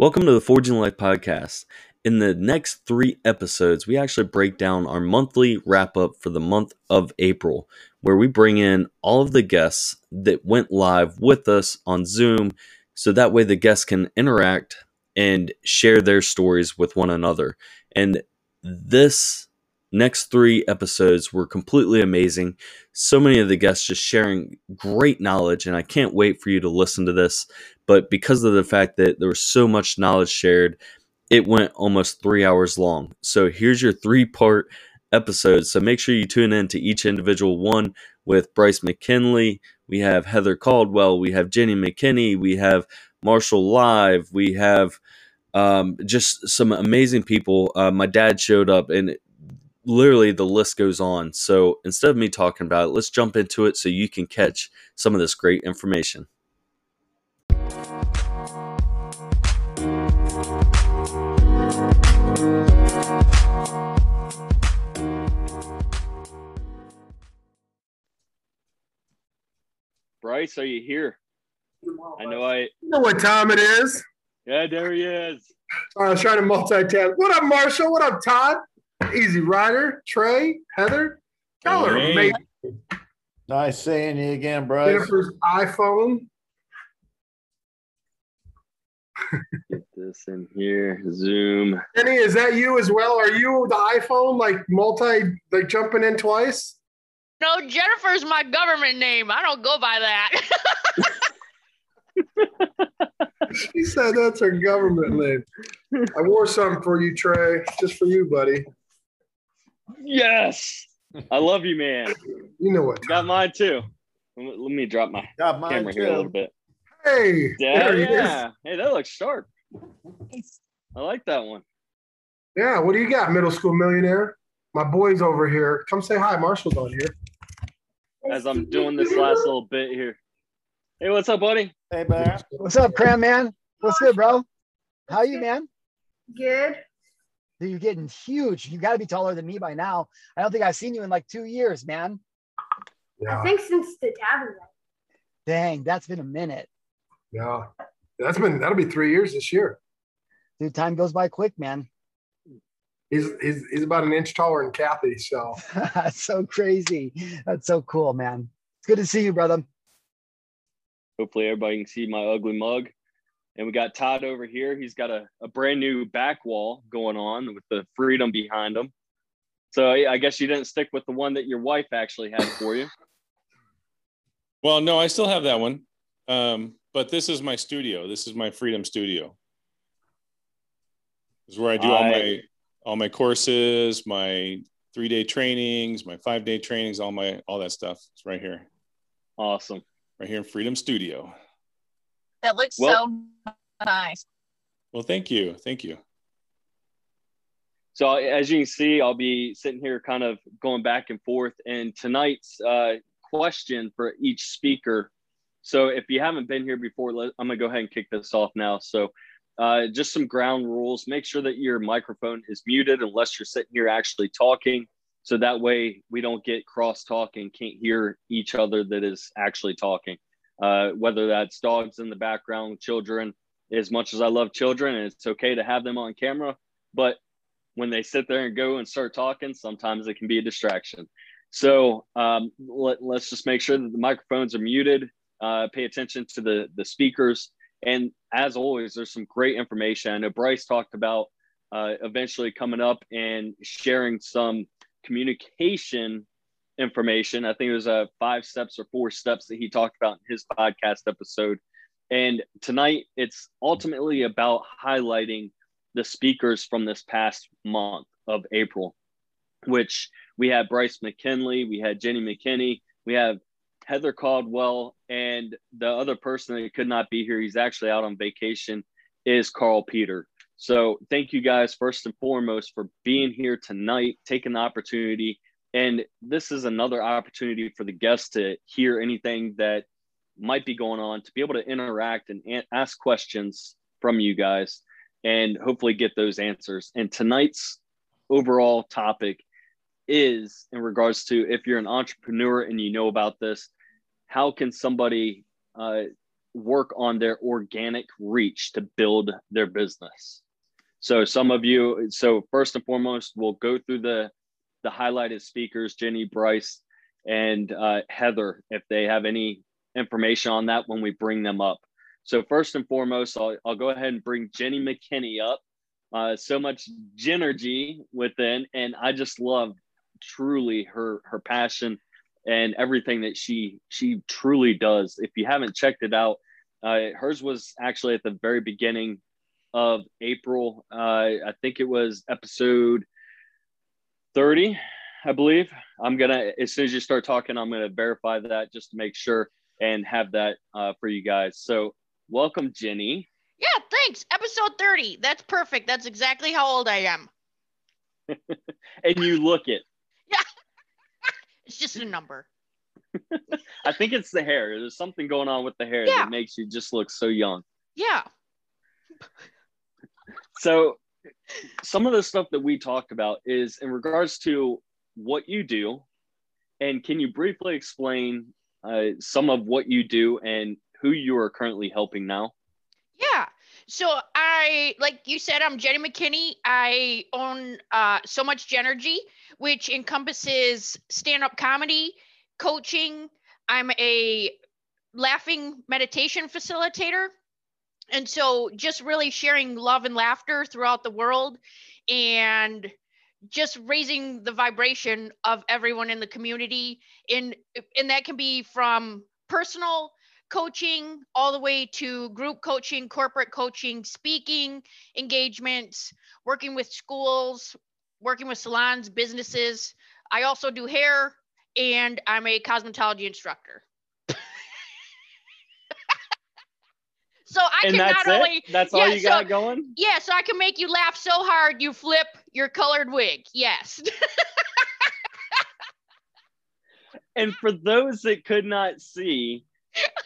Welcome to the Forging Life Podcast. In the next 3 episodes, we actually break down our monthly wrap-up for the month of April, where we bring in all of the guests that went live with us on Zoom, so that way the guests can interact and share their stories with one another. And this next 3 episodes were completely amazing. So many of the guests just sharing great knowledge, and I can't wait for you to listen to this. But because of the fact that there was so much knowledge shared, it went almost 3 hours long. So here's your 3-part episode. So make sure you tune in to each individual one with Bryce McKinley. We have Heather Caldwell. We have Jen McKinney. We have Marshall Live. We have just some amazing people. My dad showed up, and literally the list goes on. So instead of me talking about it, let's jump into it so you can catch some of this great information. Bryce, are you here? I know you know what time it is. Yeah, there he is. I was trying to multitask. What up, Marshall? What up, Todd? Easy Rider, Trey, Heather, Keller. Hey. Nice seeing you again, Bryce. Jennifer's iPhone. Get this in here. Zoom. Kenny, is that you as well? Are you the iPhone, like jumping in twice? No, Jennifer's my government name. I don't go by that. She said that's her government name. I wore something for you, Trey, just for you, buddy. Yes. I love you, man. You know what? Got mine, too. Let me drop my camera here a little bit. Hey. Yeah. Hey, that looks sharp. I like that one. Yeah. What do you got, middle school millionaire? My boy's over here. Come say hi. Marshall's on here. As I'm doing this last little bit here. Hey, what's up, buddy? Hey, bud. What's up, Cram Man? What's good, bro? How you, man? Good. You're getting huge. You got to be taller than me by now. I don't think I've seen you in like 2 years, man. Yeah. I think since the tavern. Dang, that's been a minute. Yeah, that'll be 3 years this year. Dude, time goes by quick, man. He's about an inch taller than Kathy, so. That's so crazy. That's so cool, man. It's good to see you, brother. Hopefully everybody can see my ugly mug. And we got Todd over here. He's got a brand new back wall going on with the Freedom behind him. So I guess you didn't stick with the one that your wife actually had for you. Well, no, I still have that one. But this is my studio. This is my Freedom Studio. This is where I do all my courses, my 3-day trainings, my 5-day trainings, all that stuff. It's right here. Awesome. Right here in Freedom Studio. That looks so nice. Well, thank you. Thank you. So as you can see, I'll be sitting here kind of going back and forth, and tonight's question for each speaker. So if you haven't been here before, I'm going to go ahead and kick this off now. So just some ground rules. Make sure that your microphone is muted unless you're sitting here actually talking. So that way we don't get crosstalk and can't hear each other that is actually talking. Whether that's dogs in the background, children, as much as I love children, and it's okay to have them on camera, but when they sit there and go and start talking, sometimes it can be a distraction. So let's just make sure that the microphones are muted. Pay attention to the speakers. And as always, there's some great information. I know Bryce talked about eventually coming up and sharing some communication information. I think it was 5 steps or 4 steps that he talked about in his podcast episode. And tonight, it's ultimately about highlighting the speakers from this past month of April, which we had Bryce McKinley, we had Jenny McKinney, we have Heather Caldwell, and the other person that could not be here, he's actually out on vacation, is Carl Peter. So thank you guys first and foremost for being here tonight, taking the opportunity. And this is another opportunity for the guests to hear anything that might be going on, to be able to interact and ask questions from you guys and hopefully get those answers. And tonight's overall topic is in regards to, if you're an entrepreneur and you know about this, how can somebody work on their organic reach to build their business. So some of you, so first and foremost, we'll go through the highlighted speakers, Jenny, Bryce, and Heather, if they have any information on that when we bring them up. So first and foremost, I'll go ahead and bring Jenny McKinney up. So much Genergy within, and I just love truly her passion and everything that she truly does. If you haven't checked it out, hers was actually at the very beginning of April. I think it was episode 30, I believe. I'm gonna, as soon as you start talking, I'm gonna verify that just to make sure and have that for you guys. So welcome, Jenny. Yeah, thanks. Episode 30. That's perfect. That's exactly how old I am. And you look it. Yeah. It's just a number. I think it's the hair. There's something going on with the hair that makes you just look so young. Yeah. So some of the stuff that we talked about is in regards to what you do. And can you briefly explain some of what you do and who you are currently helping now? Yeah. So I, like you said, I'm Jenny McKinney. I own So Much Genergy, which encompasses stand-up comedy, coaching. I'm a laughing meditation facilitator. And so just really sharing love and laughter throughout the world and just raising the vibration of everyone in the community. And that can be from personal coaching all the way to group coaching, corporate coaching, speaking engagements, working with schools, working with salons, businesses. I also do hair and I'm a cosmetology instructor. So I and can that's not it? Only that's yeah, all you so, got going? Yeah, so I can make you laugh so hard you flip your colored wig. Yes. And for those that could not see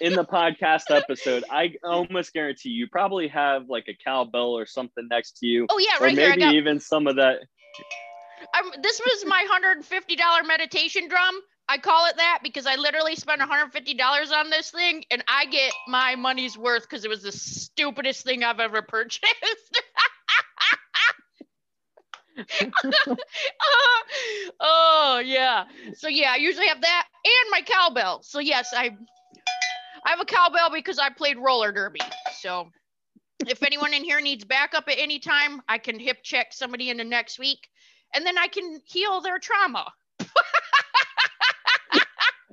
in the podcast episode, I almost guarantee you probably have like a cowbell or something next to you. Oh yeah, right. Or maybe here, even some of that. This was my $150 meditation drum. I call it that because I literally spent $150 on this thing and I get my money's worth because it was the stupidest thing I've ever purchased. Oh yeah. So yeah, I usually have that and my cowbell. So yes, I have a cowbell because I played roller derby. So if anyone in here needs backup at any time, I can hip check somebody into next week and then I can heal their trauma.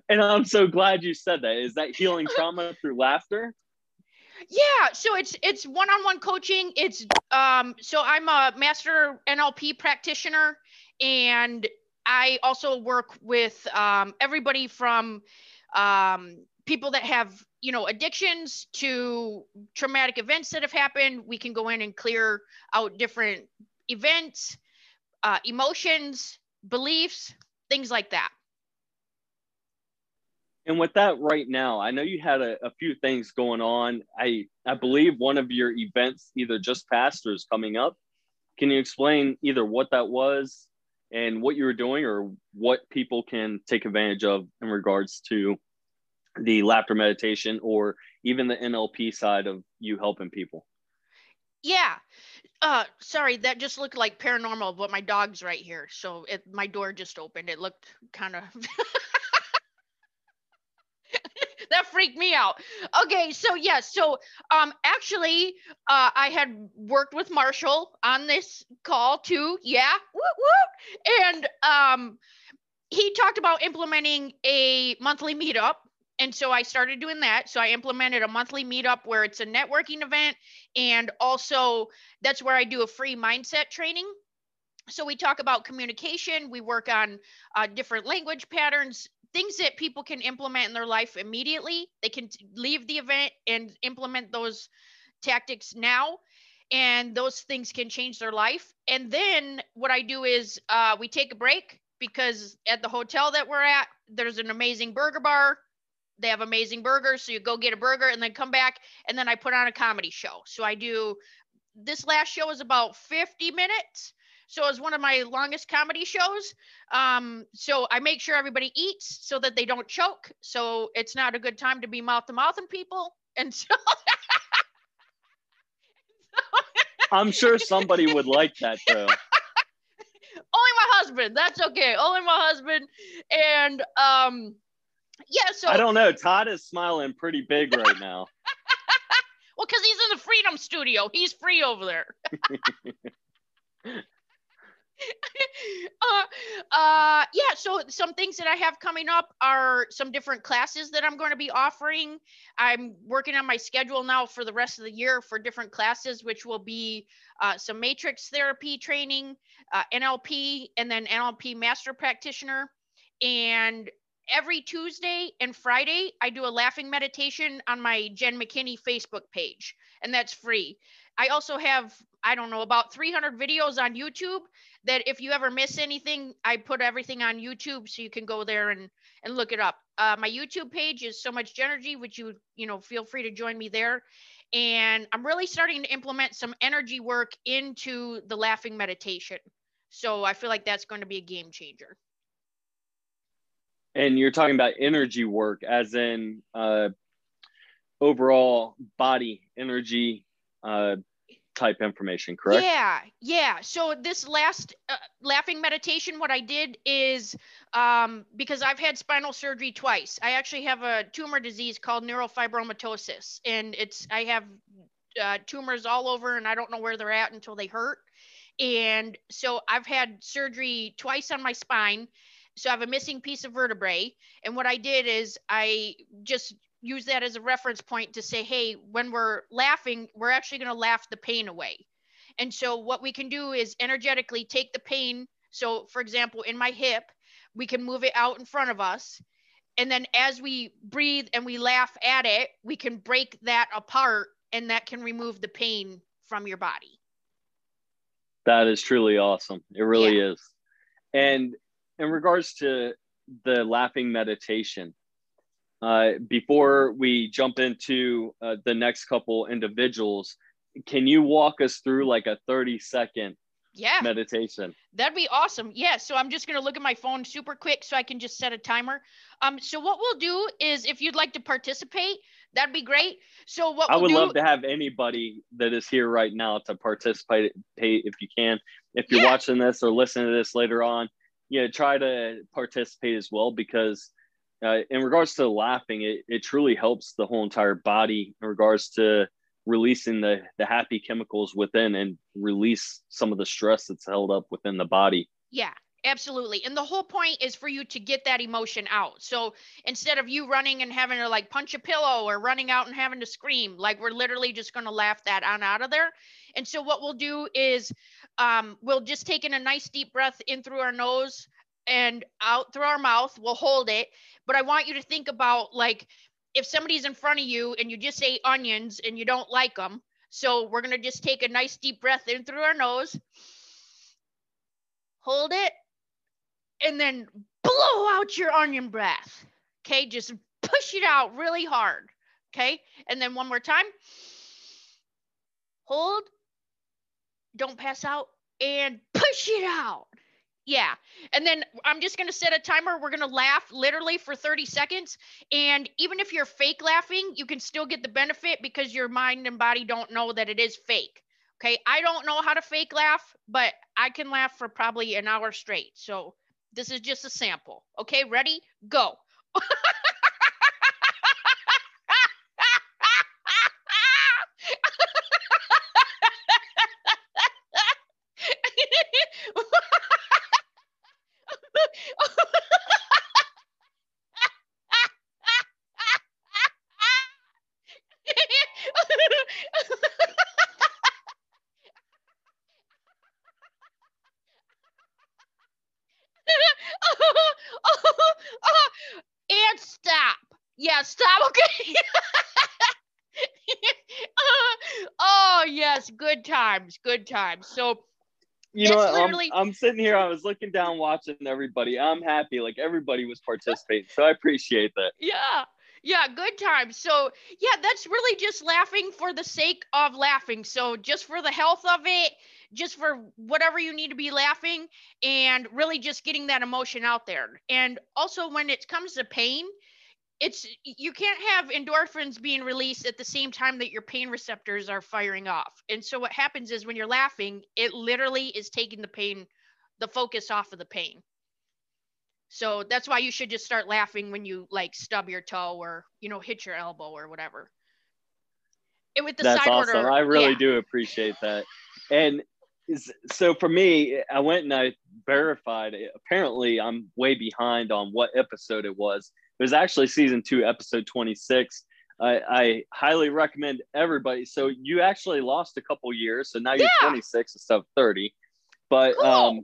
And I'm so glad you said that. Is that healing trauma through laughter? Yeah. So it's one-on-one coaching. It's so I'm a master NLP practitioner and I also work with everybody from people that have, you know, addictions to traumatic events that have happened. We can go in and clear out different events, emotions, beliefs, things like that. And with that right now, I know you had a few things going on. I believe one of your events either just passed or is coming up. Can you explain either what that was and what you were doing or what people can take advantage of in regards to the laughter meditation or even the NLP side of you helping people? Yeah. Sorry, that just looked like paranormal, but my dog's right here. So my door just opened. It looked kind of... That freaked me out. Okay, so yes, so actually, I had worked with Marshall on this call too. Yeah, whoop, whoop. And he talked about implementing a monthly meetup, and so I started doing that. So I implemented a monthly meetup where it's a networking event, and also that's where I do a free mindset training. So we talk about communication. We work on different language patterns, things that people can implement in their life immediately. They can leave the event and implement those tactics now, and those things can change their life. And then what I do is we take a break because at the hotel that we're at, there's an amazing burger bar. They have amazing burgers. So you go get a burger and then come back. And then I put on a comedy show. So I do, this last show was about 50 minutes. So it was one of my longest comedy shows. So I make sure everybody eats so that they don't choke. So it's not a good time to be mouth to mouthing people. until I'm sure somebody would like that though. Only my husband. That's okay. Only my husband. And yeah, so I don't know. Todd is smiling pretty big right now. Well, because he's in the Freedom Studio. He's free over there. Yeah, so some things that I have coming up are some different classes that I'm going to be offering. I'm working on my schedule now for the rest of the year for different classes, which will be some matrix therapy training, NLP, and then NLP master practitioner. And every Tuesday and Friday, I do a laughing meditation on my Jen McKinney Facebook page, and that's free. I also have, I don't know, about 300 videos on YouTube that if you ever miss anything, I put everything on YouTube so you can go there and look it up. My YouTube page is So Much Genergy, which you know, feel free to join me there. And I'm really starting to implement some energy work into the laughing meditation. So I feel like that's going to be a game changer. And you're talking about energy work as in overall body energy type information, correct? Yeah. So this last laughing meditation, what I did is because I've had spinal surgery twice. I actually have a tumor disease called neurofibromatosis, and I have tumors all over, and I don't know where they're at until they hurt. And so I've had surgery twice on my spine. So I have a missing piece of vertebrae. And what I did is I just use that as a reference point to say, hey, when we're laughing, we're actually going to laugh the pain away. And so what we can do is energetically take the pain. So for example, in my hip, we can move it out in front of us. And then as we breathe and we laugh at it, we can break that apart, and that can remove the pain from your body. That is truly awesome. It really is. And in regards to the laughing meditation, before we jump into the next couple individuals, can you walk us through like a 30-second meditation? That'd be awesome. Yeah. So I'm just going to look at my phone super quick so I can just set a timer. So what we'll do is if you'd like to participate, that'd be great. So what I would love to have anybody that is here right now to participate if you can. If you're watching this or listening to this later on, try to participate as well, because in regards to laughing, it truly helps the whole entire body in regards to releasing the happy chemicals within and release some of the stress that's held up within the body. Yeah, absolutely. And the whole point is for you to get that emotion out. So instead of you running and having to like punch a pillow or running out and having to scream, like we're literally just going to laugh that on out of there. And so what we'll do is we'll just take in a nice deep breath in through our nose and out through our mouth. We'll hold it. But I want you to think about, like, if somebody's in front of you and you just ate onions and you don't like them. So we're going to just take a nice deep breath in through our nose, hold it, and then blow out your onion breath. Okay. Just push it out really hard. Okay. And then one more time, hold, don't pass out, and push it out. Yeah. And then I'm just going to set a timer. We're going to laugh literally for 30 seconds. And even if you're fake laughing, you can still get the benefit because your mind and body don't know that it is fake. Okay. I don't know how to fake laugh, but I can laugh for probably an hour straight. So this is just a sample. Okay. Ready? Go. Good times. So you know, I'm sitting here, I was looking down watching everybody. I'm happy, like everybody was participating, so I appreciate that. Yeah, good times. So yeah, that's really just laughing for the sake of laughing. So just for the health of it, just for whatever you need to be laughing, and really just getting that emotion out there. And also when it comes to pain, it's, you can't have endorphins being released at the same time that your pain receptors are firing off. And so what happens is when you're laughing, it literally is taking the pain, the focus off of the pain. So that's why you should just start laughing when you like stub your toe or, you know, hit your elbow or whatever. And with the that's side awesome. Order, I really do appreciate that. And so for me, I went and I verified it. Apparently I'm way behind on what episode it was. It was actually season 2, episode 26. I highly recommend everybody. So you actually lost a couple years. So now you're 26 instead of 30. But cool.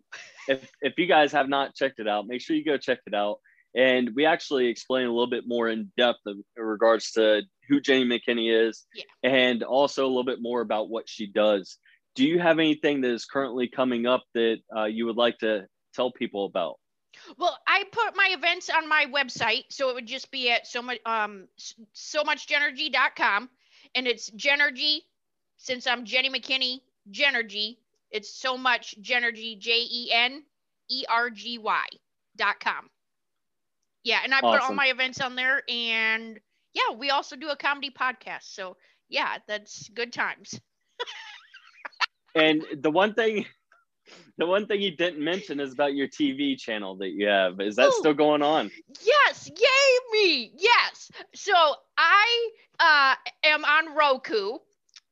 If you guys have not checked it out, make sure you go check it out. And we actually explain a little bit more in depth in regards to who Jen McKinney is and also a little bit more about what she does. Do you have anything that is currently coming up that you would like to tell people about? Well, I put my events on my website. So it would just be at so much genergy.com. And it's Genergy, since I'm Jenny McKinney, Genergy. It's so much Genergy, JENERGY.com. Yeah. And I put all my events on there, and we also do a comedy podcast. So that's good times. And the one thing you didn't mention is about your TV channel that you have. Is that still going on? Yes. Yay me. Yes. So I am on Roku.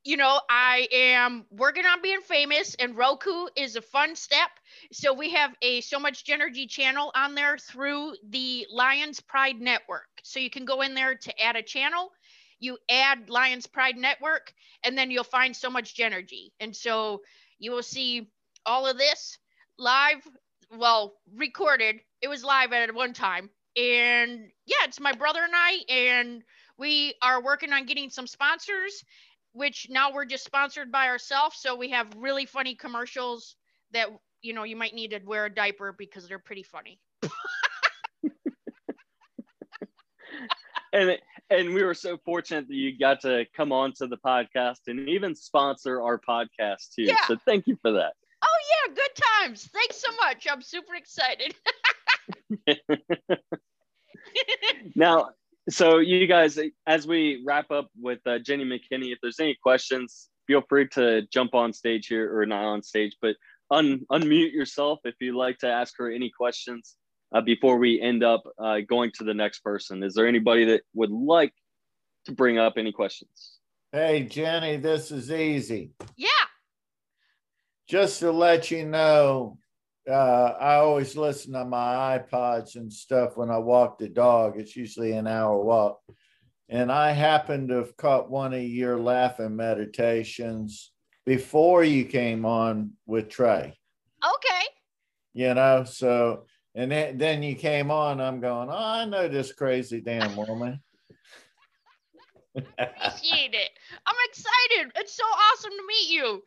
You know, I am working on being famous, and Roku is a fun step. So we have a So Much Genergy channel on there through the Lions Pride Network. So you can go in there to add a channel, you add Lions Pride Network, and then you'll find So Much Genergy. And so you will see all of this live, well, recorded. It was live at one time. And it's my brother and I, and we are working on getting some sponsors, which now we're just sponsored by ourselves. So we have really funny commercials that, you know, you might need to wear a diaper because they're pretty funny. And we were so fortunate that you got to come on to the podcast and even sponsor our podcast too. Yeah. So thank you for that. Oh yeah. Good times. Thanks so much. I'm super excited. Now, so you guys, as we wrap up with Jen McKinney, if there's any questions, feel free to jump on stage here, or not on stage, but unmute yourself if you'd like to ask her any questions before we end up going to the next person. Is there anybody that would like to bring up any questions? Hey, Jenny, this is easy. Yeah. Just to let you know, I always listen to my iPods and stuff when I walk the dog. It's usually an hour walk. And I happen to have caught one of your laughing meditations before you came on with Trey. Okay. You know, so, and then you came on, I'm going, oh, I know this crazy damn woman. I appreciate it. I'm excited. It's so awesome to meet you.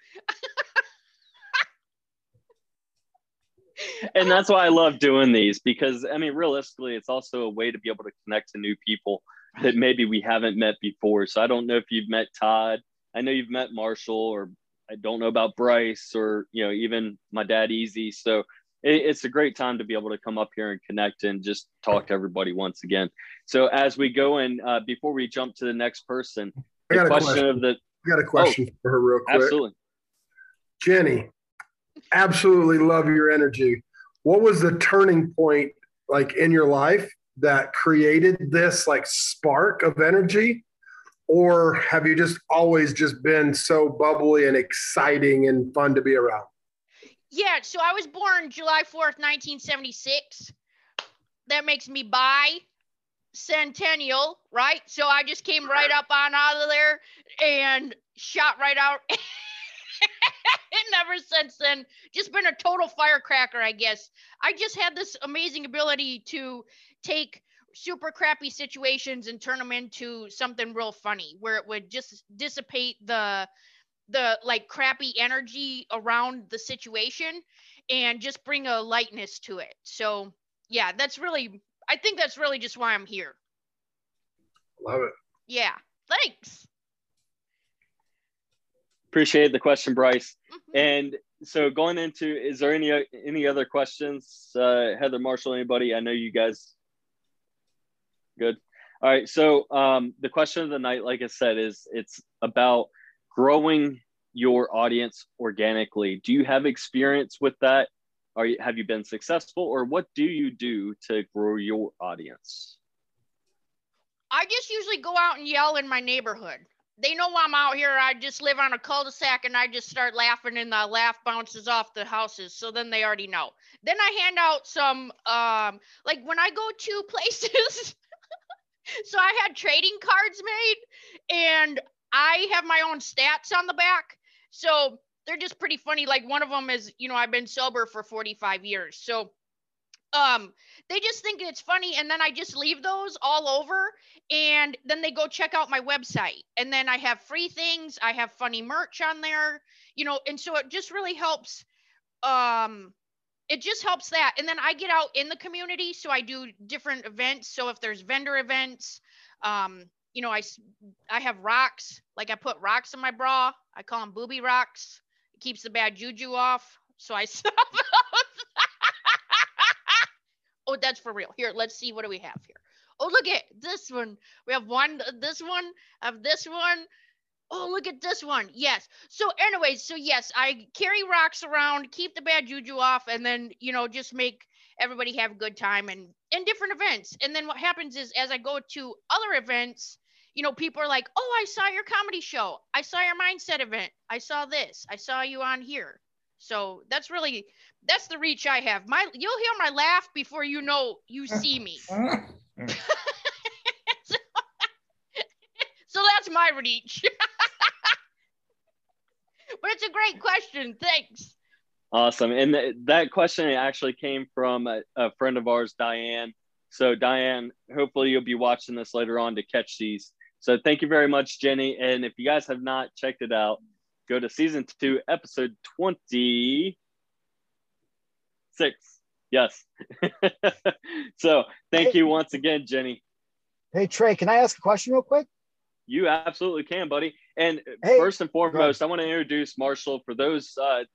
And that's why I love doing these, because, I mean, realistically, it's also a way to be able to connect to new people that maybe we haven't met before. So I don't know if you've met Todd. I know you've met Marshall, or I don't know about Bryce, or, you know, even my dad, Easy. So it's a great time to be able to come up here and connect and just talk to everybody once again. So as we go in, before we jump to the next person, I got a question for her real quick. Absolutely. Jenny. Absolutely love your energy. What was the turning point, like, in your life that created this, like, spark of energy? Or have you just always just been so bubbly and exciting and fun to be around? Yeah, so I was born July 4th, 1976. That makes me bicentennial, right? So I just came right up on out of there and shot right out. And ever since then, just been a total firecracker, I guess. I just had this amazing ability to take super crappy situations and turn them into something real funny, where it would just dissipate the like crappy energy around the situation and just bring a lightness to it. So yeah, I think that's really just why I'm here. Love it. Yeah. Thanks. Appreciate the question, Bryce. And so going into, is there any other questions? Heather, Marshall, anybody? I know you guys. Good. All right. So the question of the night, like I said, is it's about growing your audience organically. Do you have experience with that? Have you been successful, or what do you do to grow your audience? I just usually go out and yell in my neighborhood. They know I'm out here. I just live on a cul-de-sac and I just start laughing and the laugh bounces off the houses. So then they already know. Then I hand out some, like when I go to places, so I had trading cards made and I have my own stats on the back. So they're just pretty funny. Like one of them is, you know, I've been sober for 45 years. So they just think it's funny. And then I just leave those all over and then they go check out my website. And then I have free things. I have funny merch on there, you know, and so it just really helps. It just helps that. And then I get out in the community. So I do different events. So if there's vendor events, you know, I have rocks, like I put rocks in my bra. I call them booby rocks. It keeps the bad juju off. So I sell those. Oh, that's for real. Here, let's see. What do we have here? Oh, look at this one. We have one, this one, of this one. Oh, look at this one. Yes. So anyways, so yes, I carry rocks around, keep the bad juju off, and then, you know, just make everybody have a good time and in different events. And then what happens is as I go to other events, you know, people are like, oh, I saw your comedy show. I saw your mindset event. I saw this. I saw you on here. So that's really, that's the reach I have. You'll hear my laugh before you know you see me. So that's my reach. But it's a great question. Thanks. Awesome. And that question actually came from a friend of ours, Diane. So Diane, hopefully you'll be watching this later on to catch these. So thank you very much, Jenny. And if you guys have not checked it out, go to season 2, episode 26. Yes. So thank you once again, Jenny. Hey, Trey, can I ask a question real quick? You absolutely can, buddy. And first and foremost, I want to introduce Marshall. For those that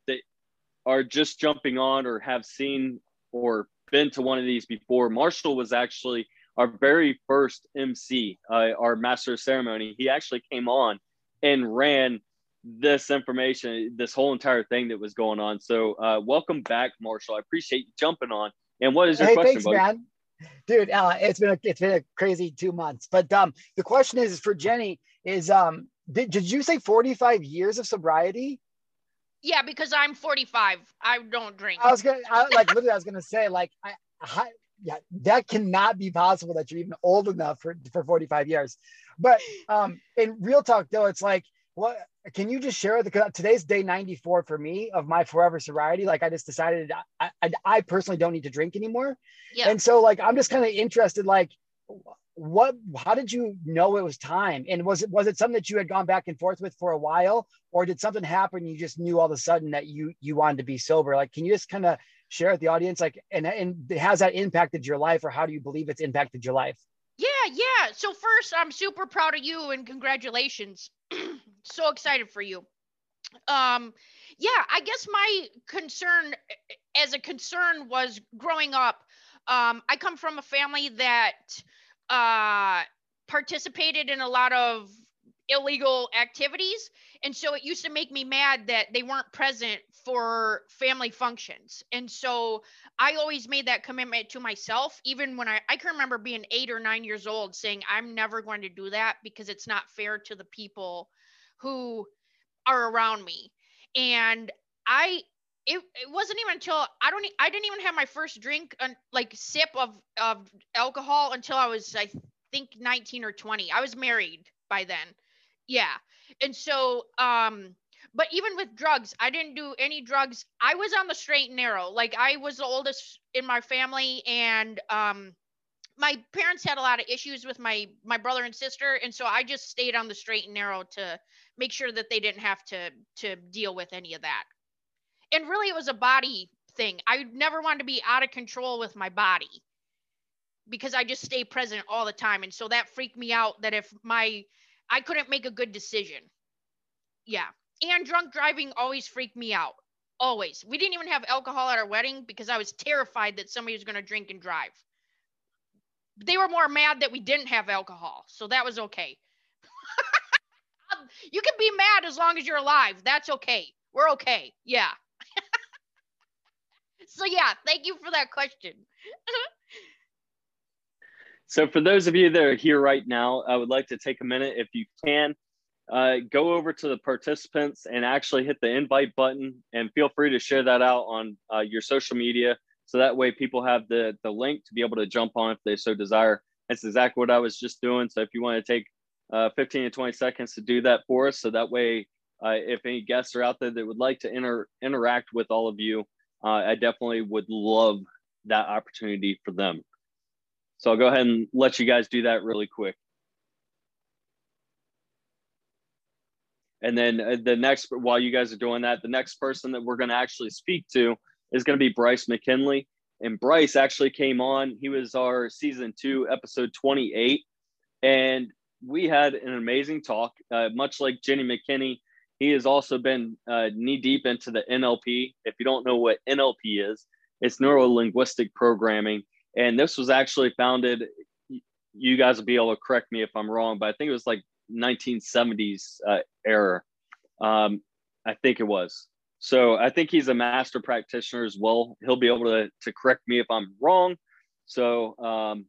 are just jumping on or have seen or been to one of these before, Marshall was actually our very first MC, our master of ceremony. He actually came on and ran this information, this whole entire thing that was going on. So welcome back, Marshall. I appreciate you jumping on. And what is your question, thanks, buddy? Man. Dude, it's been a crazy 2 months. But the question is for Jenny is, did you say 45 years of sobriety? Yeah, because I'm 45. I don't drink. I was gonna say, yeah, that cannot be possible that you're even old enough for 45 years. But in real talk, though, it's like, what can you just share? Today's day 94 for me of my forever sobriety. Like I just decided I personally don't need to drink anymore. Yeah. And so like, I'm just kind of interested, like how did you know it was time? And was it something that you had gone back and forth with for a while, or did something happen? You just knew all of a sudden that you wanted to be sober. Like, can you just kind of share with the audience? Like, and has that impacted your life, or how do you believe it's impacted your life? Yeah. So first, I'm super proud of you and congratulations. So excited for you. Yeah, I guess my concern was growing up. I come from a family that participated in a lot of illegal activities. And so it used to make me mad that they weren't present for family functions. And so I always made that commitment to myself, even when I can remember being 8 or 9 years old saying, I'm never going to do that because it's not fair to the people who are around me. And it wasn't even until I didn't even have my first drink, like sip of alcohol until I was, I think 19 or 20. I was married by then. Yeah. And so, but even with drugs, I didn't do any drugs. I was on the straight and narrow. Like I was the oldest in my family, and, my parents had a lot of issues with my brother and sister. And so I just stayed on the straight and narrow to make sure that they didn't have to deal with any of that. And really it was a body thing. I never wanted to be out of control with my body because I just stay present all the time. And so that freaked me out that if I couldn't make a good decision. Yeah. And drunk driving always freaked me out. Always. We didn't even have alcohol at our wedding because I was terrified that somebody was going to drink and drive. they were more mad that we didn't have alcohol. So that was okay. You can be mad as long as you're alive. That's okay. We're okay. Yeah. So yeah, thank you for that question. So for those of you that are here right now, I would like to take a minute, if you can, go over to the participants and actually hit the invite button, and feel free to share that out on your social media. So that way people have the link to be able to jump on if they so desire. That's exactly what I was just doing. So if you want to take 15 to 20 seconds to do that for us. So that way, if any guests are out there that would like to interact with all of you, I definitely would love that opportunity for them. So I'll go ahead and let you guys do that really quick. And then the next, while you guys are doing that, the next person that we're going to actually speak to is going to be Bryce McKinley. And Bryce actually came on. He was our season 2, episode 28. And we had an amazing talk, much like Jenny McKinney. He has also been knee deep into the NLP. If you don't know what NLP is, it's neuro-linguistic programming. And this was actually founded, you guys will be able to correct me if I'm wrong, but I think it was like 1970s era. I think it was. So I think he's a master practitioner as well. He'll be able to correct me if I'm wrong. So,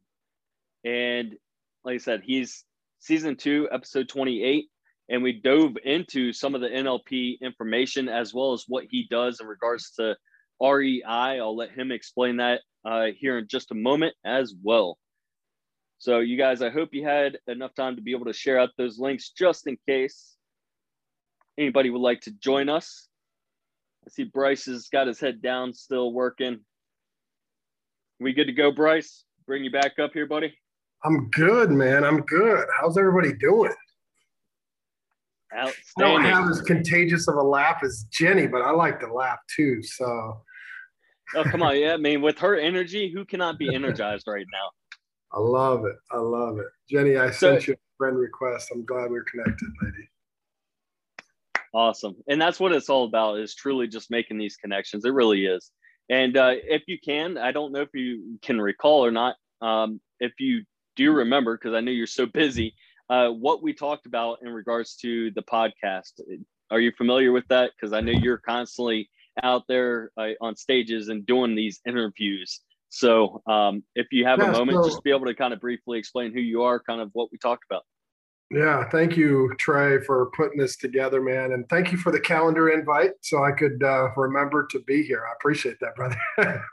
and like I said, he's season 2, episode 28. And we dove into some of the NLP information as well as what he does in regards to REI. I'll let him explain that here in just a moment as well. So you guys, I hope you had enough time to be able to share out those links just in case anybody would like to join us. I see Bryce has got his head down, still working. We good to go, Bryce? Bring you back up here, buddy. I'm good, man. I'm good. How's everybody doing? I don't have as contagious of a laugh as Jenny, but I like to laugh too. So, oh come on, yeah, I mean, with her energy, who cannot be energized right now? I love it. I love it, Jenny. I sent you a friend request. I'm glad we're connected, lady. Awesome, and that's what it's all about, is truly just making these connections. It really is. And if you can, I don't know if you can recall or not. If you do remember, because I know you're so busy. What we talked about in regards to the podcast. Are you familiar with that? Because I know you're constantly out there on stages and doing these interviews. So if you have a moment, just be able to kind of briefly explain who you are, kind of what we talked about. Yeah, thank you, Trey, for putting this together, man. And thank you for the calendar invite so I could remember to be here. I appreciate that, brother.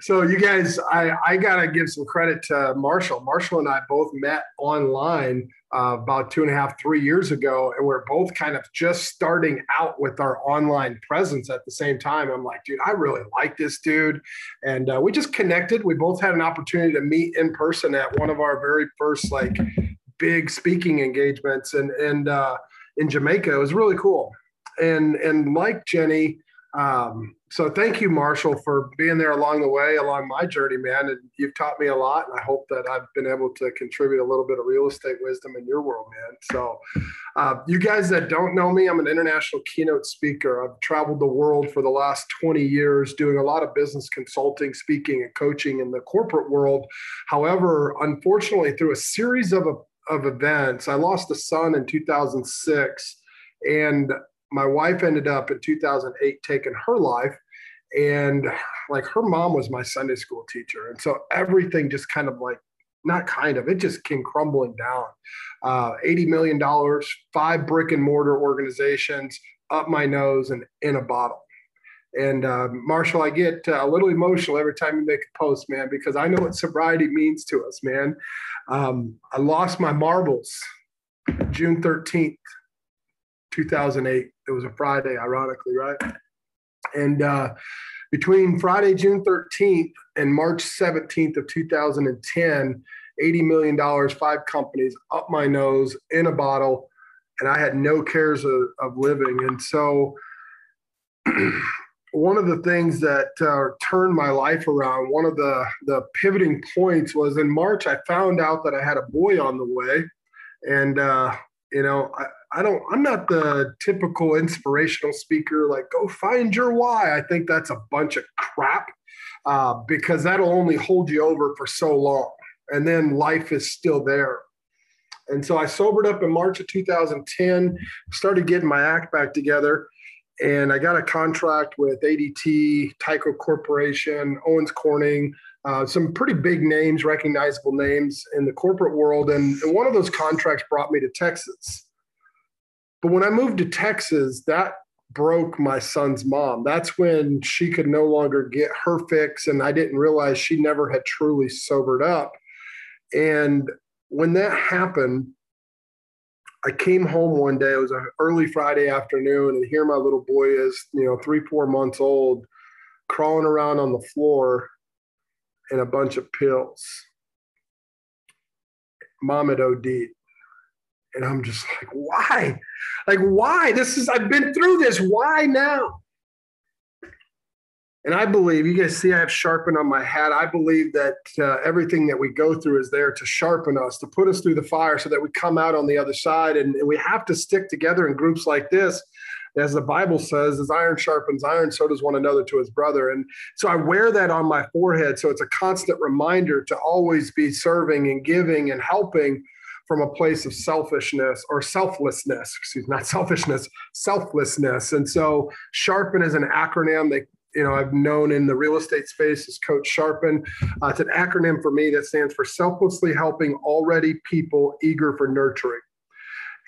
So you guys, I got to give some credit to Marshall. Marshall and I both met online about 2.5, 3 years ago. And we're both kind of just starting out with our online presence at the same time. I'm like, dude, I really like this dude. And we just connected. We both had an opportunity to meet in person at one of our very first like big speaking engagements and in Jamaica. It was really cool. And like Jenny, so thank you, Marshall, for being there along the way, along my journey, man. And you've taught me a lot, and I hope that I've been able to contribute a little bit of real estate wisdom in your world, man. So you guys that don't know me, I'm an international keynote speaker. I've traveled the world for the last 20 years doing a lot of business consulting, speaking, and coaching in the corporate world. However, unfortunately, through a series of events, I lost a son in 2006, and my wife ended up in 2008 taking her life, and like her mom was my Sunday school teacher. And so everything just kind of like, not kind of, it just came crumbling down. $80 million, 5 brick and mortar organizations up my nose and in a bottle. And Marshall, I get a little emotional every time you make a post, man, because I know what sobriety means to us, man. I lost my marbles June 13th, 2008. It was a Friday, ironically, right? And between Friday, June 13th and March 17th of 2010, $80 million, 5 companies up my nose in a bottle, and I had no cares of living. And so one of the things that turned my life around, one of the pivoting points was in March, I found out that I had a boy on the way. And, you know, I'm not the typical inspirational speaker, like, go find your why. I think that's a bunch of crap because that'll only hold you over for so long. and then life is still there. And so I sobered up in March of 2010, started getting my act back together, and I got a contract with ADT, Tyco Corporation, Owens Corning, some pretty big names, recognizable names in the corporate world. And one of those contracts brought me to Texas. But when I moved to Texas, that broke my son's mom. That's when she could no longer get her fix, and I didn't realize she never had truly sobered up. And when that happened, I came home one day. It was an early Friday afternoon, and here my little boy is, 3-4 months old, crawling around on the floor in a bunch of pills. Mom had OD'd. And I'm just like, why? Like, why? I've been through this. Why now? And I believe, you guys see I have sharpened on my hat. I believe that everything that we go through is there to sharpen us, to put us through the fire so that we come out on the other side. And we have to stick together in groups like this. As the Bible says, as iron sharpens iron, so does one another to his brother. And so I wear that on my forehead. So it's a constant reminder to always be serving and giving and helping from a place of selflessness. And so Sharpen is an acronym that, I've known in the real estate space as Coach Sharpen. It's an acronym for me that stands for selflessly helping already people eager for nurturing.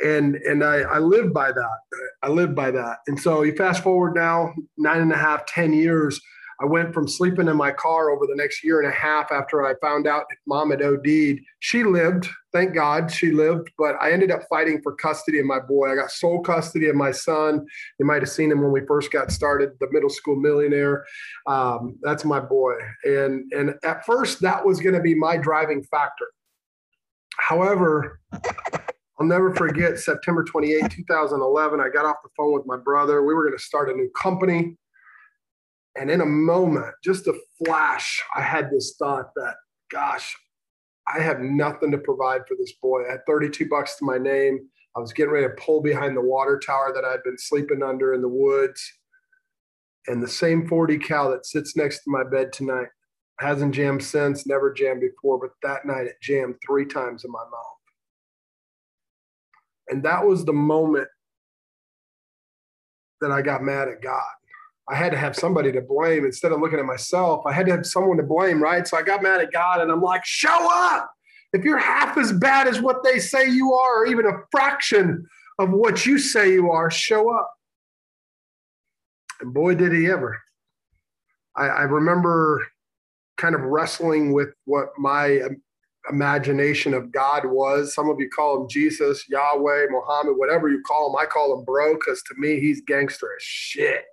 And I live by that. And so you fast forward now, 9.5, 10 years, I went from sleeping in my car over the next 1.5 years after I found out Mom had OD'd. She lived, thank God she lived, but I ended up fighting for custody of my boy. I got sole custody of my son. You might've seen him when we first got started, the middle school millionaire. That's my boy. And at first that was gonna be my driving factor. However, I'll never forget September 28, 2011, I got off the phone with my brother. We were gonna start a new company. And in a moment, just a flash, I had this thought that, gosh, I have nothing to provide for this boy. I had $32 to my name. I was getting ready to pull behind the water tower that I'd been sleeping under in the woods. And the same 40 cal that sits next to my bed tonight hasn't jammed since, never jammed before, but that night it jammed 3 times in my mouth. And that was the moment that I got mad at God. I had to have somebody to blame instead of looking at myself. I had to have someone to blame, right? So I got mad at God and I'm like, show up. If you're half as bad as what they say you are, or even a fraction of what you say you are, show up. And boy, did he ever. I remember kind of wrestling with what my imagination of God was. Some of you call him Jesus, Yahweh, Muhammad, whatever you call him. I call him bro, because to me, he's gangster as shit.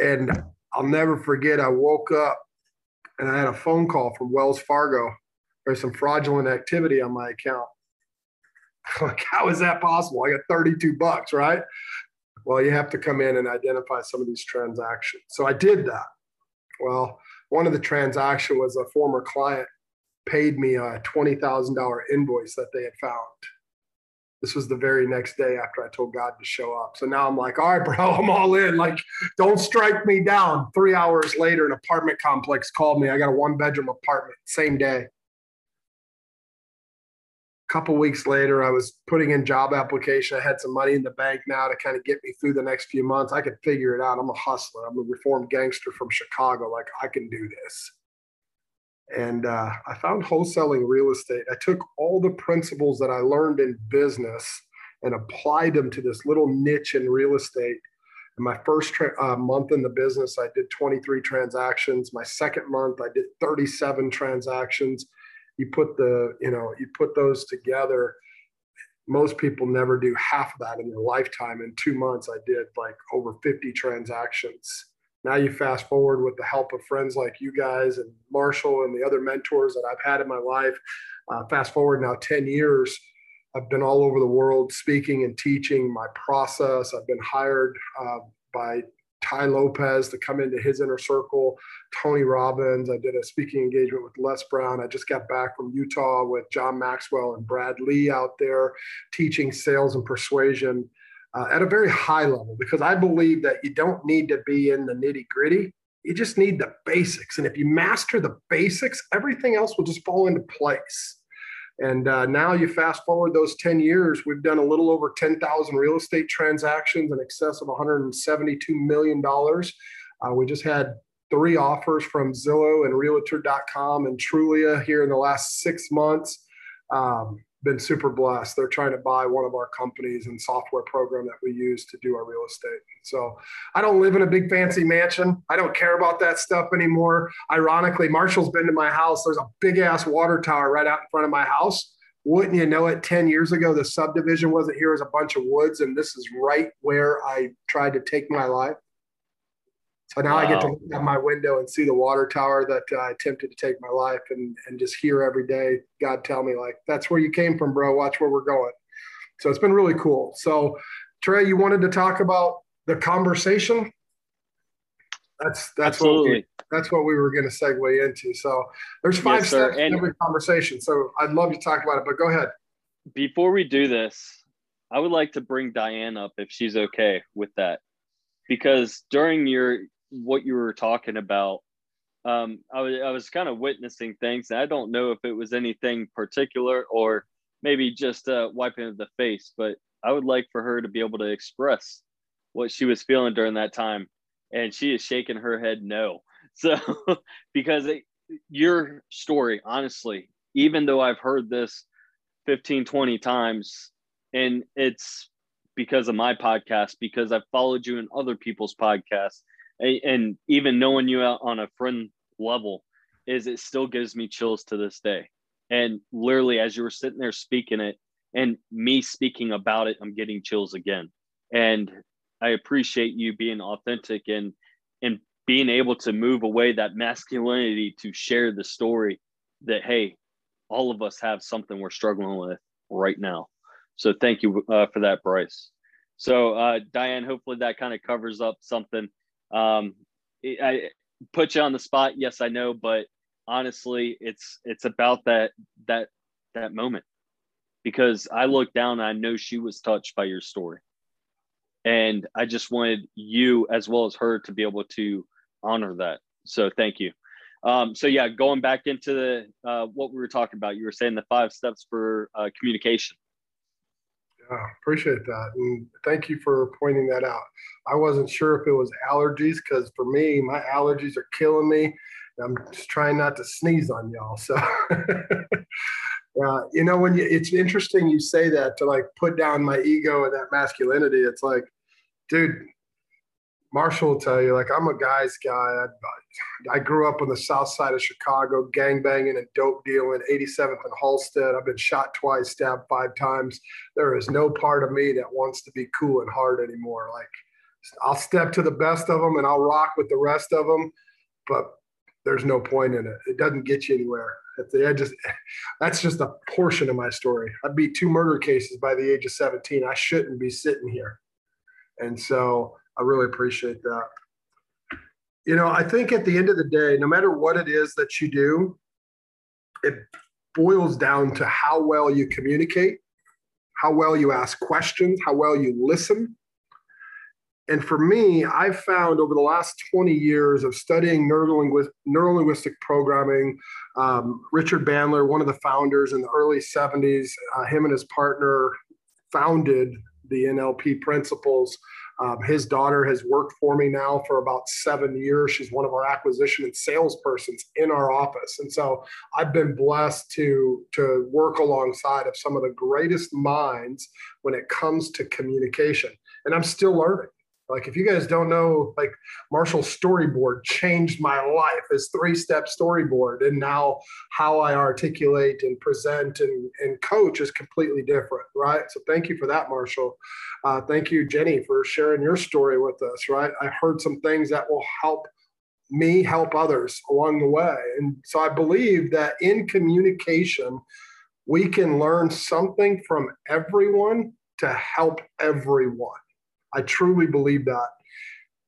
And I'll never forget, I woke up and I had a phone call from Wells Fargo. There's some fraudulent activity on my account. Like, how is that possible? I got $32, right? Well, you have to come in and identify some of these transactions. So I did that. Well, one of the transactions was a former client paid me a $20,000 invoice that they had found. This was the very next day after I told God to show up. So now I'm like, all right, bro, I'm all in. Like, don't strike me down. 3 hours later, an apartment complex called me. I got a 1-bedroom apartment, same day. A couple weeks later, I was putting in job application. I had some money in the bank now to kind of get me through the next few months. I could figure it out. I'm a hustler. I'm a reformed gangster from Chicago. Like, I can do this. And I found wholesaling real estate. I took all the principles that I learned in business and applied them to this little niche in real estate. And my first month in the business, I did 23 transactions. My second month, I did 37 transactions. You put the, you put those together. Most people never do half of that in their lifetime. In 2 months, I did like over 50 transactions. Now you fast forward with the help of friends like you guys and Marshall and the other mentors that I've had in my life. Fast forward now 10 years, I've been all over the world speaking and teaching my process. I've been hired by Tai Lopez to come into his inner circle, Tony Robbins. I did a speaking engagement with Les Brown. I just got back from Utah with John Maxwell and Brad Lee out there teaching sales and persuasion. At a very high level, because I believe that you don't need to be in the nitty gritty. You just need the basics. And if you master the basics, everything else will just fall into place. And now you fast forward those 10 years, we've done a little over 10,000 real estate transactions in excess of $172 million. We just had 3 offers from Zillow and Realtor.com and Trulia here in the last 6 months. Been super blessed. They're trying to buy one of our companies and software program that we use to do our real estate. So I don't live in a big fancy mansion. I don't care about that stuff anymore. Ironically, Marshall's been to my house. There's a big ass water tower right out in front of my house. Wouldn't you know it, 10 years ago, the subdivision wasn't here, as a bunch of woods. And this is right where I tried to take my life. So now, wow, I get to look out my window and see the water tower that I attempted to take my life, and just hear every day God tell me, like, that's where you came from, bro. Watch where we're going. So it's been really cool. So Trey, you wanted to talk about the conversation? That's what we were going to segue into. So there's 5 steps in every conversation. So I'd love to talk about it, but go ahead. Before we do this, I would like to bring Diane up if she's okay with that, because during what you were talking about, I was kind of witnessing things. And I don't know if it was anything particular or maybe just a wiping of the face, but I would like for her to be able to express what she was feeling during that time. And she is shaking her head no. So because your story, honestly, even though I've heard this 15, 20 times, and it's because of my podcast, because I've followed you in other people's podcasts, and even knowing you out on a friend level, is it still gives me chills to this day. And literally, as you were sitting there speaking it and me speaking about it, I'm getting chills again. And I appreciate you being authentic and being able to move away that masculinity to share the story that, hey, all of us have something we're struggling with right now. So thank you for that, Bryce. So Diane, hopefully that kind of covers up something. I put you on the spot. Yes, I know, but honestly, it's about that moment, because I looked down and I know she was touched by your story, and I just wanted you as well as her to be able to honor that. So thank you. So yeah, going back into the what we were talking about, you were saying the 5 steps for communication. Oh, appreciate that. And thank you for pointing that out. I wasn't sure if it was allergies, because for me, my allergies are killing me. I'm just trying not to sneeze on y'all. So, you know, it's interesting you say that, to like put down my ego and that masculinity. It's like, dude, Marshall will tell you, like, I'm a guy's guy. I grew up on the south side of Chicago, gangbanging and dope dealing, 87th and Halstead. I've been shot twice, stabbed 5 times. There is no part of me that wants to be cool and hard anymore. Like, I'll step to the best of them and I'll rock with the rest of them, but there's no point in it. It doesn't get you anywhere. That's just a portion of my story. I beat 2 murder cases by the age of 17. I shouldn't be sitting here. And so I really appreciate that. You know, I think at the end of the day, no matter what it is that you do, it boils down to how well you communicate, how well you ask questions, how well you listen. And for me, I've found over the last 20 years of studying neuro-linguistic programming, Richard Bandler, one of the founders in the early 70s, him and his partner founded the NLP principles. His daughter has worked for me now for about 7 years. She's one of our acquisition and salespersons in our office. And so I've been blessed to work alongside of some of the greatest minds when it comes to communication. And I'm still learning. Like, if you guys don't know, like, Marshall's storyboard changed my life, his 3-step storyboard. And now how I articulate and present and coach is completely different, right? So thank you for that, Marshall. Thank you, Jenny, for sharing your story with us, right? I heard some things that will help me help others along the way. And so I believe that in communication, we can learn something from everyone to help everyone. I truly believe that.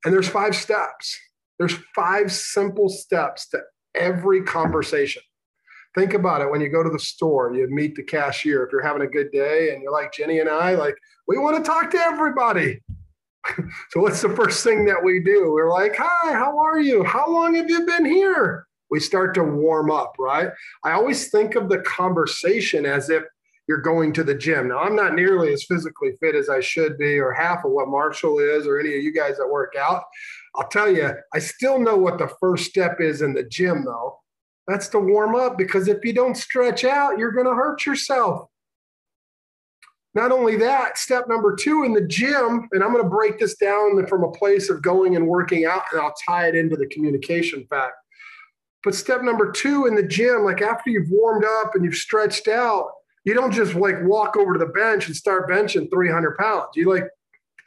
And there's 5 steps. There's 5 simple steps to every conversation. Think about it. When you go to the store, you meet the cashier. If you're having a good day and you're like Jenny and I, like, we want to talk to everybody. So what's the first thing that we do? We're like, hi, how are you? How long have you been here? We start to warm up, right? I always think of the conversation as if you're going to the gym. Now, I'm not nearly as physically fit as I should be, or half of what Marshall is, or any of you guys that work out. I'll tell you, I still know what the first step is in the gym, though. That's to warm up, because if you don't stretch out, you're going to hurt yourself. Not only that, step number two in the gym, and I'm going to break this down from a place of going and working out, and I'll tie it into the communication fact. But step number two in the gym, like after you've warmed up and you've stretched out, you don't just like walk over to the bench and start benching 300 pounds. You like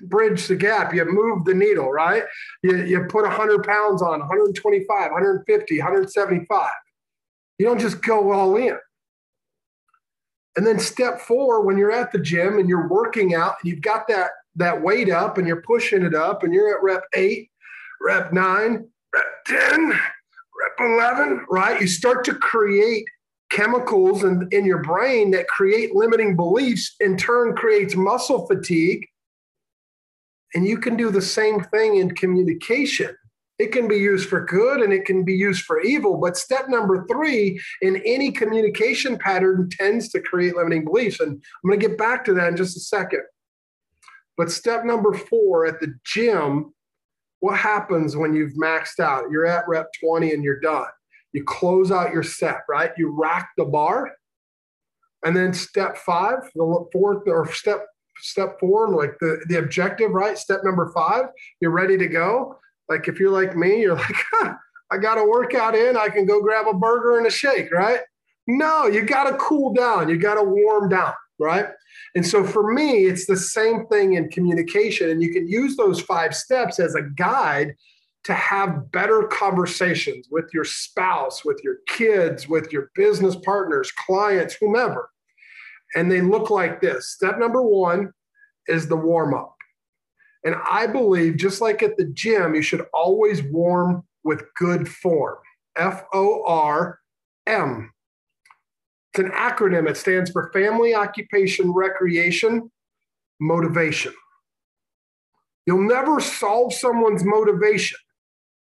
bridge the gap. You move the needle, right? You put 100 pounds on, 125, 150, 175. You don't just go all in. And then step four, when you're at the gym and you're working out, and you've got that weight up and you're pushing it up and you're at rep 8, rep 9, rep 10, rep 11, right? You start to create chemicals in your brain that create limiting beliefs, in turn creates muscle fatigue. And you can do the same thing in communication. It can be used for good and it can be used for evil. But step number three in any communication pattern tends to create limiting beliefs. And I'm going to get back to that in just a second. But step number four at the gym, what happens when you've maxed out? You're at rep 20 and you're done. You close out your set, right? You rack the bar. And then step five, the fourth, or step four, like the objective, right? Step number five, you're ready to go. Like if you're like me, you're like, huh, I got a workout in, I can go grab a burger and a shake, right? No, you got to cool down. You got to warm down, right? And so for me, it's the same thing in communication. And you can use those 5 steps as a guide to have better conversations with your spouse, with your kids, with your business partners, clients, whomever. And they look like this. Step number one is the warm-up. And I believe, just like at the gym, you should always warm with good form. FORM. It's an acronym. It stands for Family, Occupation, Recreation, Motivation. You'll never solve someone's motivation.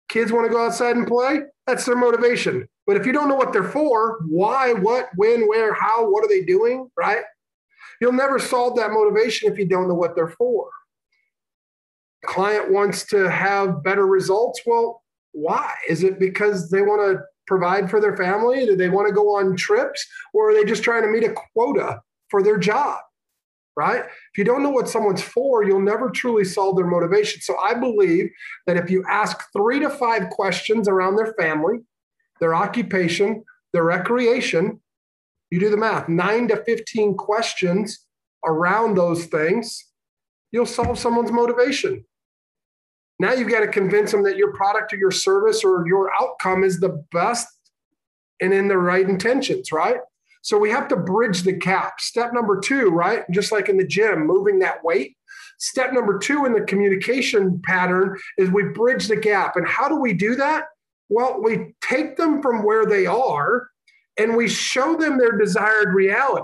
Kids want to go outside and play? That's their motivation. But if you don't know what they're for, why, what, when, where, how, what are they doing, right? You'll never solve that motivation if you don't know what they're for. Client wants to have better results. Well, why? Is it because they want to provide for their family? Do they want to go on trips? Or are they just trying to meet a quota for their job, right? If you don't know what someone's for, you'll never truly solve their motivation. So I believe that if you ask 3 to 5 questions around their family, their occupation, their recreation, you do the math, 9 to 15 questions around those things, you'll solve someone's motivation. Now you've got to convince them that your product or your service or your outcome is the best and in the right intentions, right? So we have to bridge the gap. Step number 2, right? Just like in the gym, moving that weight. Step number 2 in the communication pattern is we bridge the gap. And how do we do that? Well, we take them from where they are and we show them their desired reality.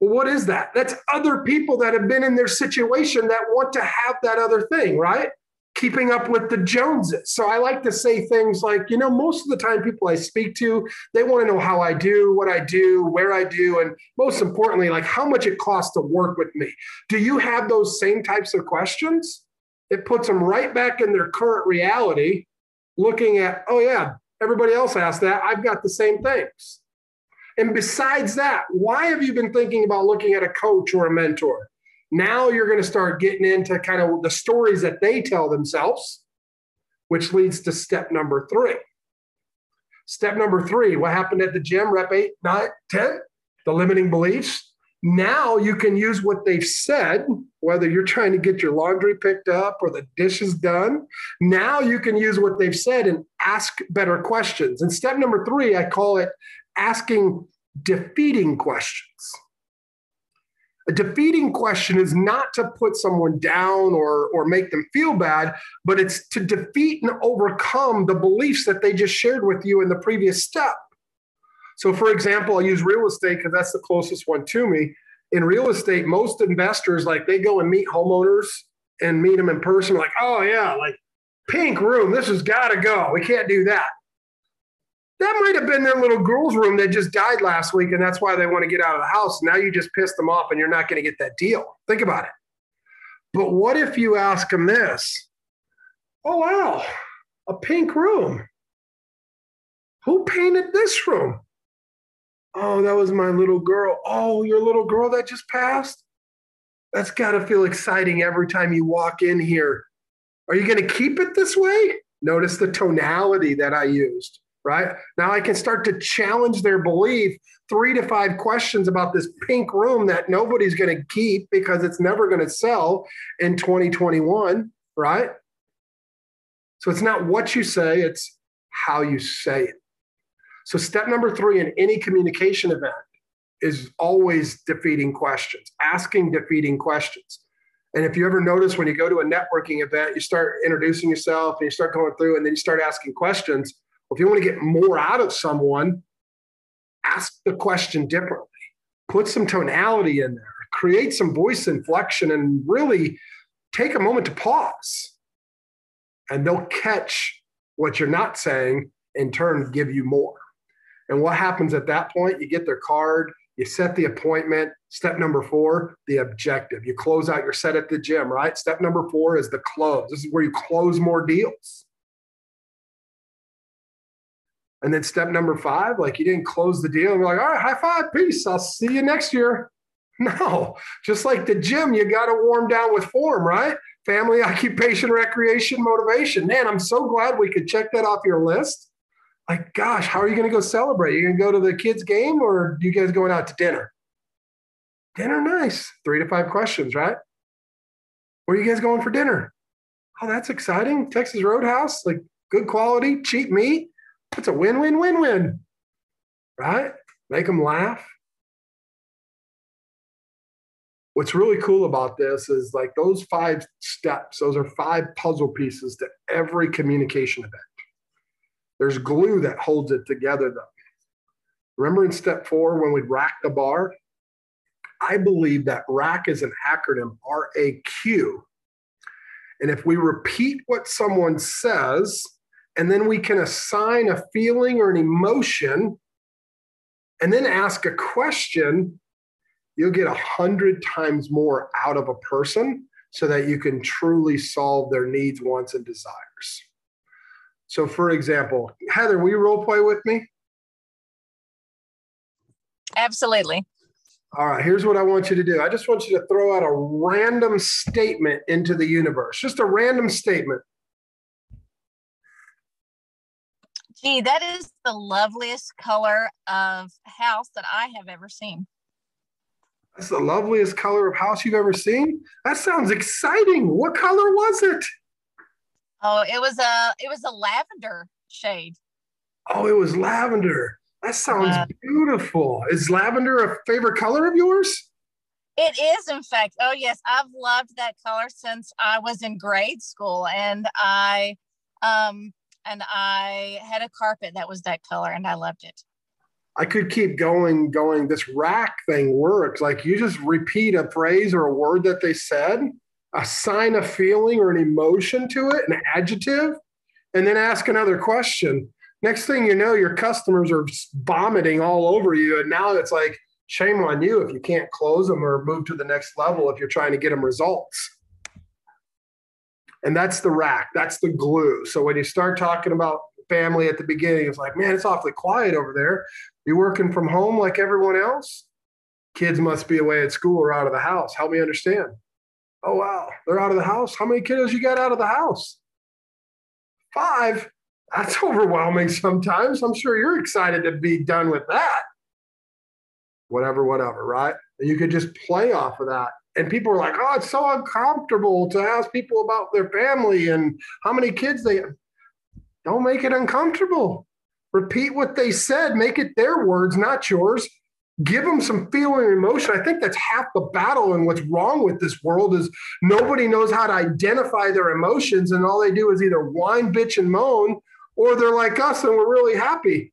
Well, what is that? That's other people that have been in their situation that want to have that other thing, right? Keeping up with the Joneses. So I like to say things like, you know, most of the time people I speak to, they want to know how I do, what I do, where I do, and most importantly, like how much it costs to work with me. Do you have those same types of questions? It puts them right back in their current reality, looking at, oh yeah, everybody else asked that. I've got the same things. And besides that, why have you been thinking about looking at a coach or a mentor? Now you're going to start getting into kind of the stories that they tell themselves, which leads to step number 3. Step number 3, what happened at the gym, rep 8, 9, 10, the limiting beliefs. Now you can use what they've said, whether you're trying to get your laundry picked up or the dishes done. Now you can use what they've said and ask better questions. And step number 3, I call it asking defeating questions. A defeating question is not to put someone down or make them feel bad, but it's to defeat and overcome the beliefs that they just shared with you in the previous step. So for example, I'll use real estate because that's the closest one to me. In real estate, most investors, like they go and meet homeowners and meet them in person, like, oh yeah, like pink room, this has got to go. We can't do that. That might have been their little girl's room that just died last week, and that's why they want to get out of the house. Now you just pissed them off, and you're not going to get that deal. Think about it. But what if you ask them this? Oh, wow, a pink room. Who painted this room? Oh, that was my little girl. Oh, your little girl that just passed? That's got to feel exciting every time you walk in here. Are you going to keep it this way? Notice the tonality that I used, right? Now I can start to challenge their belief. 3 to 5 questions about this pink room that nobody's going to keep because it's never going to sell in 2021, right? So it's not what you say, it's how you say it. So step number 3 in any communication event is always defeating questions, asking defeating questions. And if you ever notice when you go to a networking event, you start introducing yourself and you start going through and then you start asking questions. Well, if you want to get more out of someone, ask the question differently. Put some tonality in there. Create some voice inflection and really take a moment to pause. And they'll catch what you're not saying, in turn, give you more. And what happens at that point? You get their card, you set the appointment. Step number 4, the objective. You close out your set at the gym, right? Step number 4 is the close. This is where you close more deals. And then step number 5, like you didn't close the deal. And you're like, all right, high five, peace. I'll see you next year. No, just like the gym, you got to warm down with form, right? Family, occupation, recreation, motivation. Man, I'm so glad we could check that off your list. Like, gosh, how are you going to go celebrate? You're going to go to the kids' game or you guys going out to dinner? Dinner, nice. 3 to 5 questions, right? Where are you guys going for dinner? Oh, that's exciting. Texas Roadhouse, like good quality, cheap meat. That's a win, win, win, win, right? Make them laugh. What's really cool about this is like those 5 steps, those are 5 puzzle pieces to every communication event. There's glue that holds it together though. Remember in step 4, when we rack the bar, I believe that rack is an acronym, R-A-Q. And if we repeat what someone says, and then we can assign a feeling or an emotion, and then ask a question, you'll get 100 times more out of a person so that you can truly solve their needs, wants, and desires. So for example, Heather, will you role play with me? Absolutely. All right, here's what I want you to do. I just want you to throw out a random statement into the universe, just a random statement. Gee, that is the loveliest color of house that I have ever seen. That's the loveliest color of house you've ever seen? That sounds exciting. What color was it? Oh, it was a lavender shade. Oh, it was lavender. That sounds beautiful. Is lavender a favorite color of yours? It is, in fact. Oh, yes. I've loved that color since I was in grade school, and I had a carpet that was that color, and I loved it. I could keep going. This rack thing works. Like you just repeat a phrase or a word that they said, assign a feeling or an emotion to it, an adjective, and then ask another question. Next thing you know, your customers are vomiting all over you. And now it's like, shame on you if you can't close them or move to the next level if you're trying to get them results. And that's the rack. That's the glue. So when you start talking about family at the beginning, it's like, man, it's awfully quiet over there. You working from home like everyone else? Kids must be away at school or out of the house. Help me understand. Oh, wow. They're out of the house. How many kiddos you got out of the house? 5. That's overwhelming sometimes. I'm sure you're excited to be done with that. Whatever, right? And you could just play off of that. And people are like, oh, it's so uncomfortable to ask people about their family and how many kids they have. Don't make it uncomfortable. Repeat what they said. Make it their words, not yours. Give them some feeling and emotion. I think that's half the battle. And what's wrong with this world is nobody knows how to identify their emotions. And all they do is either whine, bitch, and moan, or they're like us and we're really happy.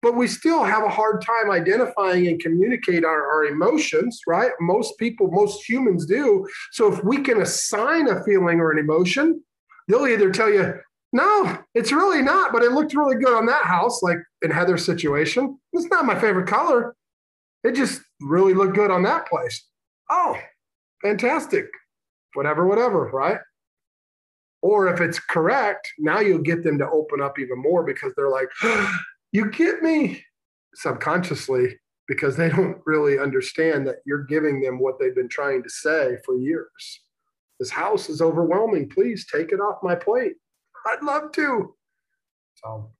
but we still have a hard time identifying and communicate our emotions, right? Most people, most humans do. So if we can assign a feeling or an emotion, they'll either tell you, no, it's really not, but it looked really good on that house, like in Heather's situation. It's not my favorite color. It just really looked good on that place. Oh, fantastic. Whatever, whatever, right? Or if it's correct, now you'll get them to open up even more because they're like, oh, you get me, subconsciously, because they don't really understand that you're giving them what they've been trying to say for years. This house is overwhelming. Please take it off my plate. I'd love to. So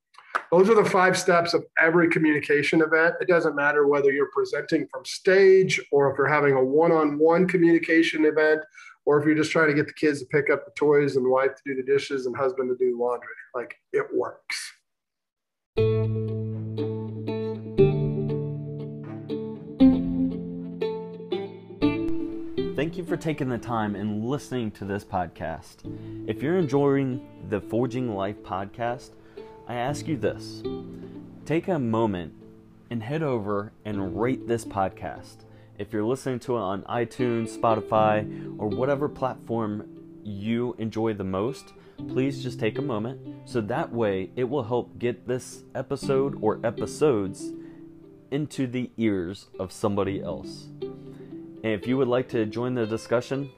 those are the 5 steps of every communication event. It doesn't matter whether you're presenting from stage or if you're having a one-on-one communication event or if you're just trying to get the kids to pick up the toys and the wife to do the dishes and husband to do the laundry. Like, it works. Thank you for taking the time and listening to this podcast. If you're enjoying the Forging Life podcast, I ask you this. Take a moment and head over and rate this podcast. If you're listening to it on iTunes, Spotify, or whatever platform you enjoy the most, please just take a moment. So that way it will help get this episode or episodes into the ears of somebody else. And if you would like to join the discussion,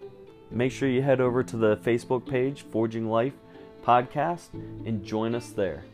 make sure you head over to the Facebook page, Forging Life Podcast, and join us there.